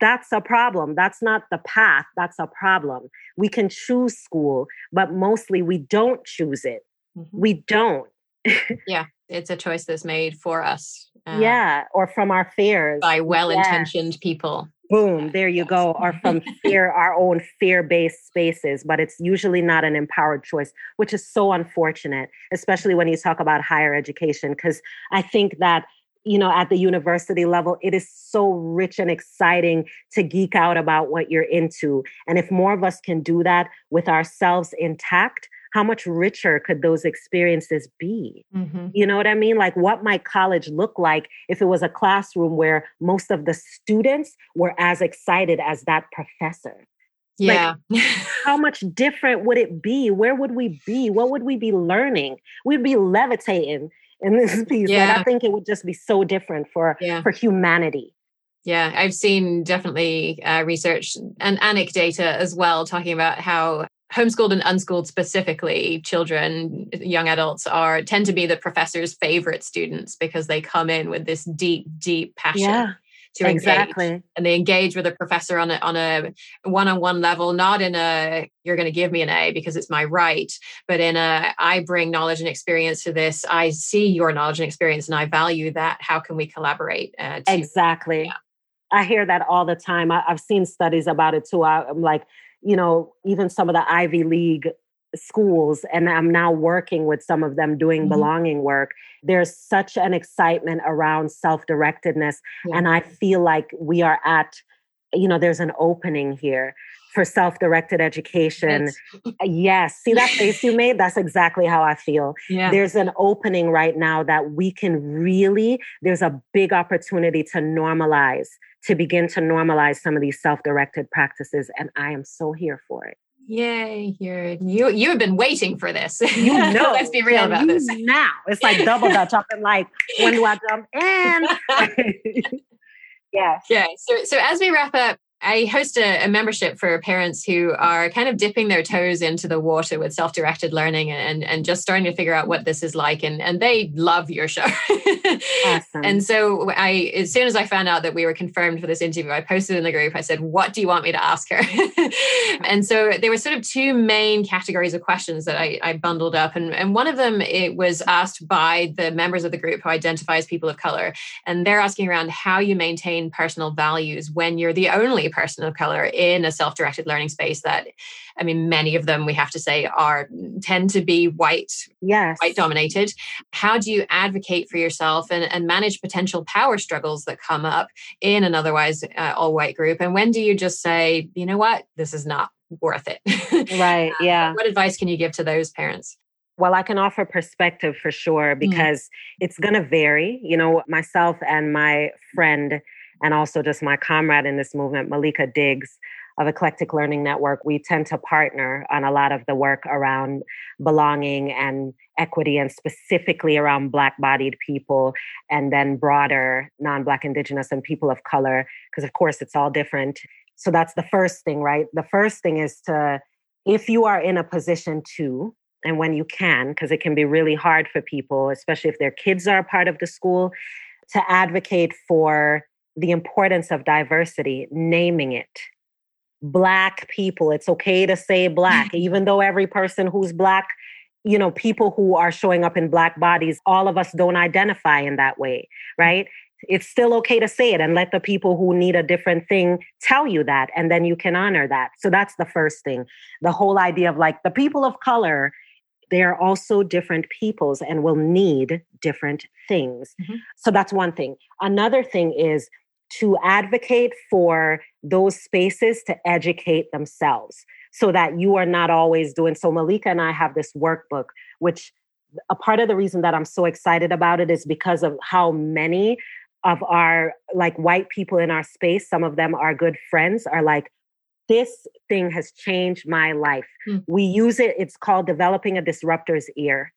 That's a problem. That's not the path. That's a problem. We can choose school, but mostly we don't choose it. We don't. It's a choice that's made for us. Or from our fears. By well-intentioned people. Boom, there you go. Or from fear, our own fear-based spaces, but it's usually not an empowered choice, which is so unfortunate, especially when you talk about higher education, because I think that you know, at the university level, it is so rich and exciting to geek out about what you're into. And if more of us can do that with ourselves intact, how much richer could those experiences be? Mm-hmm. You know what I mean? Like, what might college look like if it was a classroom where most of the students were as excited as that professor? Yeah. Like, how much different would it be? Where would we be? What would we be learning? We'd be levitating in this piece. Yeah. Like, I think it would just be so different for humanity. Yeah, I've seen definitely research and anecdata as well, talking about how homeschooled and unschooled specifically, children, young adults tend to be the professor's favorite students because they come in with this deep, deep passion. Yeah. To engage. Exactly. And they engage with a professor on a one-on-one level, not in a, you're going to give me an A because it's my right, but in a, I bring knowledge and experience to this. I see your knowledge and experience and I value that. How can we collaborate? Exactly. Yeah. I hear that all the time. I've seen studies about it too. I'm like, you know, even some of the Ivy League schools, and I'm now working with some of them doing belonging work. There's such an excitement around self-directedness. Yeah. And I feel like we are at, you know, there's an opening here for self-directed education. Yes. See that face you made? That's exactly how I feel. Yeah. There's an opening right now that we can really, there's a big opportunity to begin to normalize some of these self-directed practices. And I am so here for it. Yay, you have been waiting for this. You know, let's be real about this. Now it's like double Dutch. I'm like, when do I jump in? Yes. Yeah. So as we wrap up, I host a membership for parents who are kind of dipping their toes into the water with self-directed learning and just starting to figure out what this is like. And they love your show. Awesome. And so as soon as I found out that we were confirmed for this interview, I posted in the group, I said, what do you want me to ask her? And so there were sort of two main categories of questions that I bundled up. And one of them, it was asked by the members of the group who identify as people of color. And they're asking around how you maintain personal values when you're the only person of color in a self-directed learning space that, I mean, many of them, we have to say, tend to be white, yes, white dominated. How do you advocate for yourself and manage potential power struggles that come up in an otherwise all white group? And when do you just say, you know what, this is not worth it? Right. Yeah. What advice can you give to those parents? Well, I can offer perspective for sure, because it's going to vary. You know, myself and my friend, and also just my comrade in this movement, Malika Diggs of Eclectic Learning Network, we tend to partner on a lot of the work around belonging and equity, and specifically around Black-bodied people, and then broader non-Black, Indigenous, and people of color, because of course it's all different. So that's the first thing, right? The first thing is to, if you are in a position to, and when you can, because it can be really hard for people, especially if their kids are a part of the school, to advocate for the importance of diversity, naming it. Black people, it's okay to say Black, even though every person who's Black, you know, people who are showing up in Black bodies, all of us don't identify in that way, right? It's still okay to say it, and let the people who need a different thing tell you that, and then you can honor that. So that's the first thing. The whole idea of like the people of color, they are also different peoples and will need different things. Mm-hmm. So that's one thing. Another thing is to advocate for those spaces to educate themselves, so that you are not always doing. So Malika and I have this workbook, which a part of the reason that I'm so excited about it is because of how many of our like white people in our space, some of them are good friends, are like, this thing has changed my life. Mm. We use it. It's called Developing a Disruptor's Ear.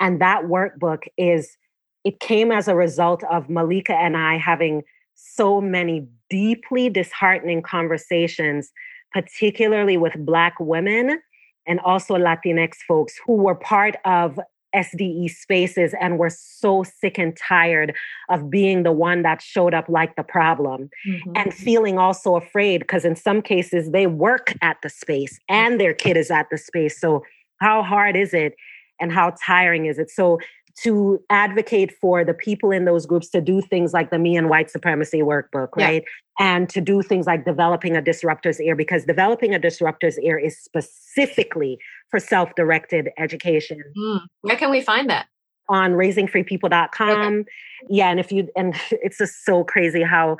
And that workbook it came as a result of Malika and I having so many deeply disheartening conversations, particularly with Black women and also Latinx folks who were part of SDE spaces and were so sick and tired of being the one that showed up like the problem, and feeling also afraid because in some cases they work at the space and their kid is at the space. So how hard is it and how tiring is it? So to advocate for the people in those groups to do things like the Me and White Supremacy workbook, right? Yeah. And to do things like Developing a Disruptor's Ear, because Developing a Disruptor's Ear is specifically for self-directed education. Mm. Where can we find that? on raisingfreepeople.com. Okay. Yeah. And it's just so crazy how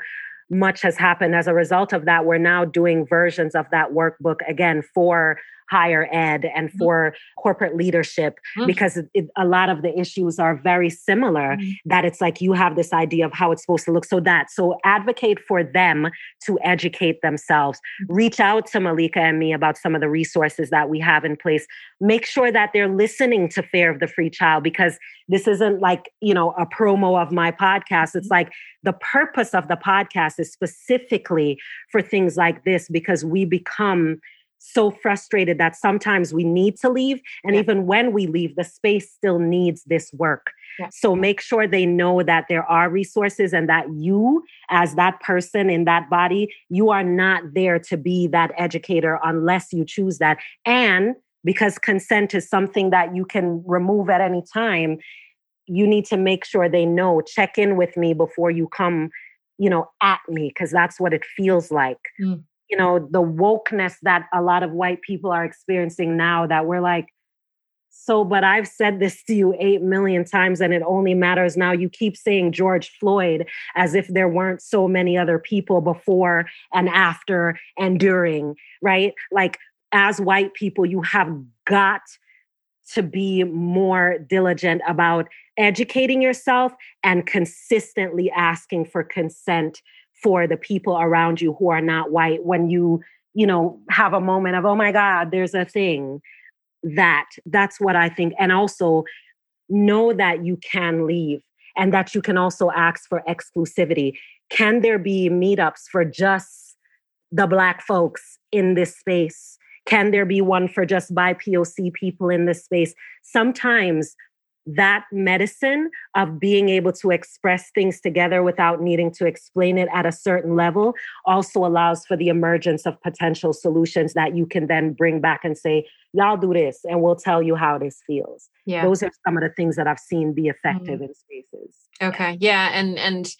much has happened as a result of that. We're now doing versions of that workbook again for higher ed and for corporate leadership, because a lot of the issues are very similar, that it's like you have this idea of how it's supposed to look. So advocate for them to educate themselves. Reach out to Malika and me about some of the resources that we have in place. Make sure that they're listening to Fare of the Free Child, because this isn't like, a promo of my podcast. It's like the purpose of the podcast is specifically for things like this, because we become so frustrated that sometimes we need to leave. And even when we leave, the space still needs this work. Yeah. So make sure they know that there are resources and that you, as that person in that body, you are not there to be that educator unless you choose that. And because consent is something that you can remove at any time, you need to make sure they know, check in with me before you come, at me, because that's what it feels like. Mm. The wokeness that a lot of white people are experiencing now, that we're like, but I've said this to you 8 million times and it only matters now. You keep saying George Floyd as if there weren't so many other people before and after and during, right? Like, as white people, you have got to be more diligent about educating yourself and consistently asking for consent for the people around you who are not white. When you have a moment of, oh my God, there's a thing, that's what I think. And also know that you can leave and that you can also ask for exclusivity. Can there be meetups for just the Black folks in this space? Can there be one for just BIPOC people in this space? Sometimes that medicine of being able to express things together without needing to explain it at a certain level also allows for the emergence of potential solutions that you can then bring back and say, y'all do this and we'll tell you how this feels. Yeah. Those are some of the things that I've seen be effective in spaces. Okay. Yeah. And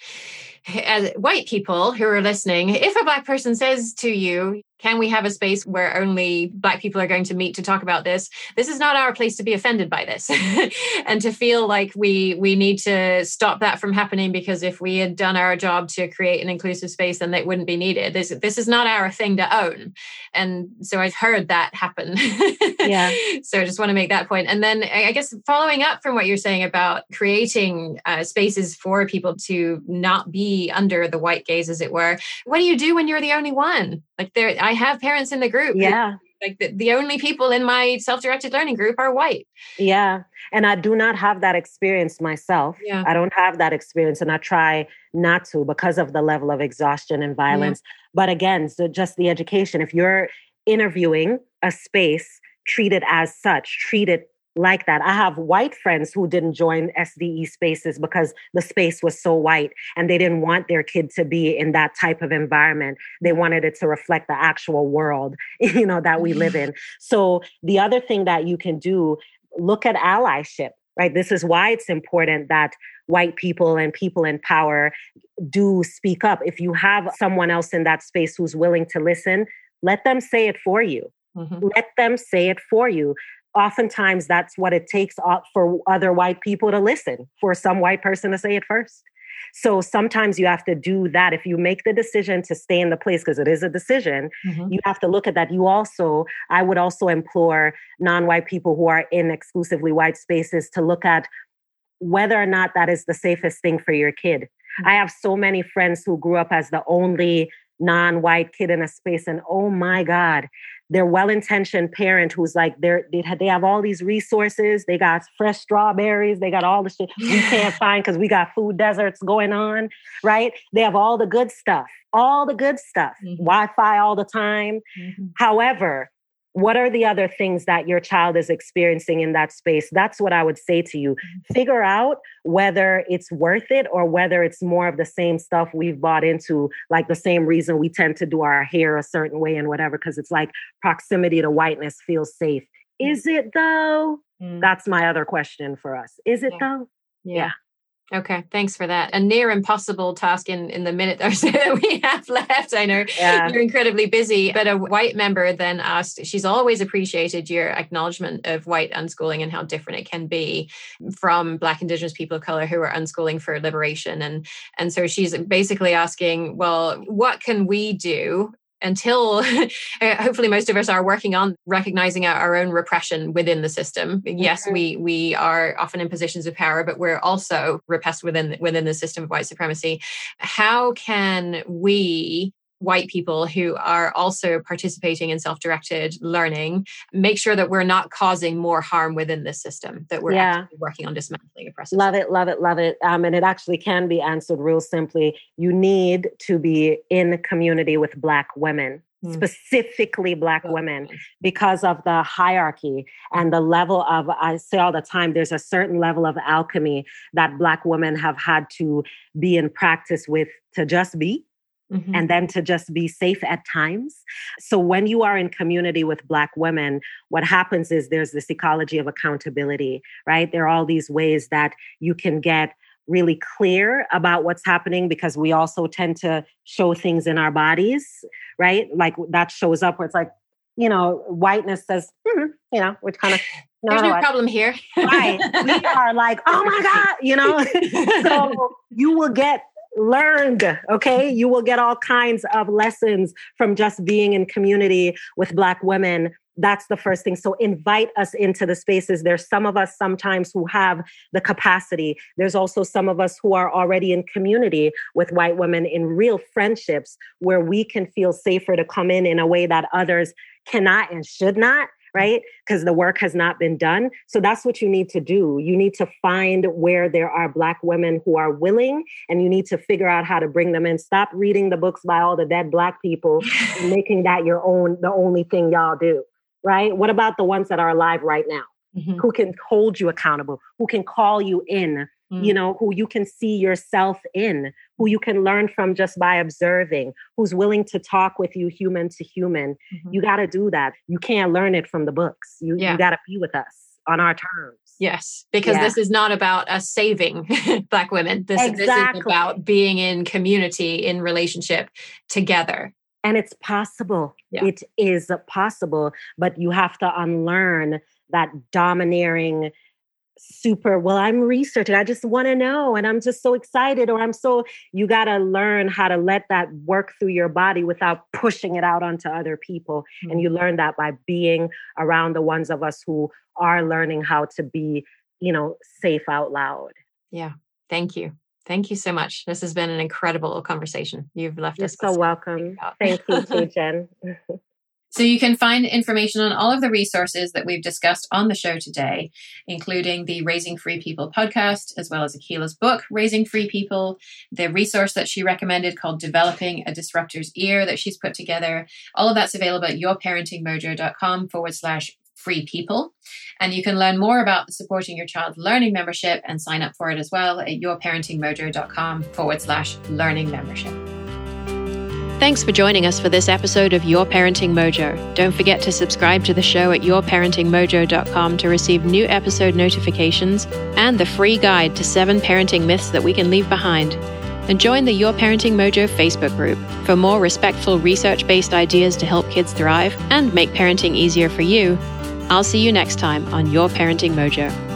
as white people who are listening, if a Black person says to you, can we have a space where only Black people are going to meet to talk about this? This is not our place to be offended by this and to feel like we need to stop that from happening, because if we had done our job to create an inclusive space, then that wouldn't be needed. This is not our thing to own. And so I've heard that happen. Yeah. So I just want to make that point. And then I guess following up from what you're saying about creating spaces for people to not be under the white gaze, as it were, what do you do when you're the only one? Like, I have parents in the group. Yeah. Like the only people in my self-directed learning group are white. Yeah. And I do not have that experience myself. Yeah. I don't have that experience. And I try not to, because of the level of exhaustion and violence. Yeah. But again, so just the education, if you're interviewing a space, treat it as such, treat it like that. I have white friends who didn't join SDE spaces because the space was so white and they didn't want their kid to be in that type of environment. They wanted it to reflect the actual world, that we live in. So the other thing that you can do, look at allyship, right? This is why it's important that white people and people in power do speak up. If you have someone else in that space who's willing to listen, let them say it for you. Mm-hmm. Let them say it for you. Oftentimes, that's what it takes for other white people to listen, for some white person to say it first. So sometimes you have to do that. If you make the decision to stay in the place, because it is a decision, you have to look at that. I would also implore non-white people who are in exclusively white spaces to look at whether or not that is the safest thing for your kid. Mm-hmm. I have so many friends who grew up as the only non-white kid in a space, and oh my God, their well-intentioned parent who's like, they have all these resources, they got fresh strawberries, they got all the shit we can't find because we got food deserts going on, right? They have all the good stuff, Wi-Fi all the time. Mm-hmm. However, what are the other things that your child is experiencing in that space? That's what I would say to you. Figure out whether it's worth it or whether it's more of the same stuff we've bought into, like the same reason we tend to do our hair a certain way and whatever, because it's like proximity to whiteness feels safe. Is it though? That's my other question for us. Is it though? Yeah. Okay, thanks for that. A near impossible task in the minute or so that we have left. I know you're incredibly busy, but a white member then asked, she's always appreciated your acknowledgement of white unschooling and how different it can be from Black, Indigenous people of color who are unschooling for liberation. And so she's basically asking, well, what can we do until hopefully most of us are working on recognizing our own repression within the system. Yes, we are often in positions of power, but we're also repressed within the system of white supremacy. How can we, white people who are also participating in self-directed learning, make sure that we're not causing more harm within this system, that we're actually working on dismantling oppressive? Love it. And it actually can be answered real simply. You need to be in community with Black women, specifically Black women, because of the hierarchy and the level of, I say all the time, there's a certain level of alchemy that Black women have had to be in practice with to just be. Mm-hmm. And then to just be safe at times. So when you are in community with Black women, what happens is there's this ecology of accountability, right? There are all these ways that you can get really clear about what's happening, because we also tend to show things in our bodies, right? Like that shows up where it's like, you know, whiteness says, you know, which kind of... There's no problem here. Right. We are like, oh my God, you know? So you will get learned, okay? You will get all kinds of lessons from just being in community with Black women. That's the first thing. So invite us into the spaces. There's some of us sometimes who have the capacity. There's also some of us who are already in community with white women in real friendships where we can feel safer to come in a way that others cannot and should not, right? Because the work has not been done. So that's what you need to do. You need to find where there are Black women who are willing, and you need to figure out how to bring them in. Stop reading the books by all the dead Black people and making that your own, the only thing y'all do, right? What about the ones that are alive right now? Mm-hmm. Who can hold you accountable? Who can call you in? You know, who you can see yourself in, who you can learn from just by observing, who's willing to talk with you human to human. Mm-hmm. You got to do that. You can't learn it from the books. You got to be with us on our terms. Yes, because this is not about us saving Black women. This is about being in community, in relationship together. And it's possible. Yeah. It is possible, but you have to unlearn that domineering I'm researching. I just want to know. And I'm just so excited. You got to learn how to let that work through your body without pushing it out onto other people. Mm-hmm. And you learn that by being around the ones of us who are learning how to be, you know, safe out loud. Yeah. Thank you. Thank you so much. This has been an incredible conversation. You've left us. You're so welcome. Thank you too, Jen. So you can find information on all of the resources that we've discussed on the show today, including the Raising Free People podcast, as well as Akilah's book, Raising Free People, the resource that she recommended called Developing a Disruptor's Ear that she's put together. All of that's available at yourparentingmojo.com/free people. And you can learn more about the Supporting Your Child Learning membership and sign up for it as well at yourparentingmojo.com/learning membership. Thanks for joining us for this episode of Your Parenting Mojo. Don't forget to subscribe to the show at yourparentingmojo.com to receive new episode notifications and the free guide to 7 parenting myths that we can leave behind. And join the Your Parenting Mojo Facebook group for more respectful research-based ideas to help kids thrive and make parenting easier for you. I'll see you next time on Your Parenting Mojo.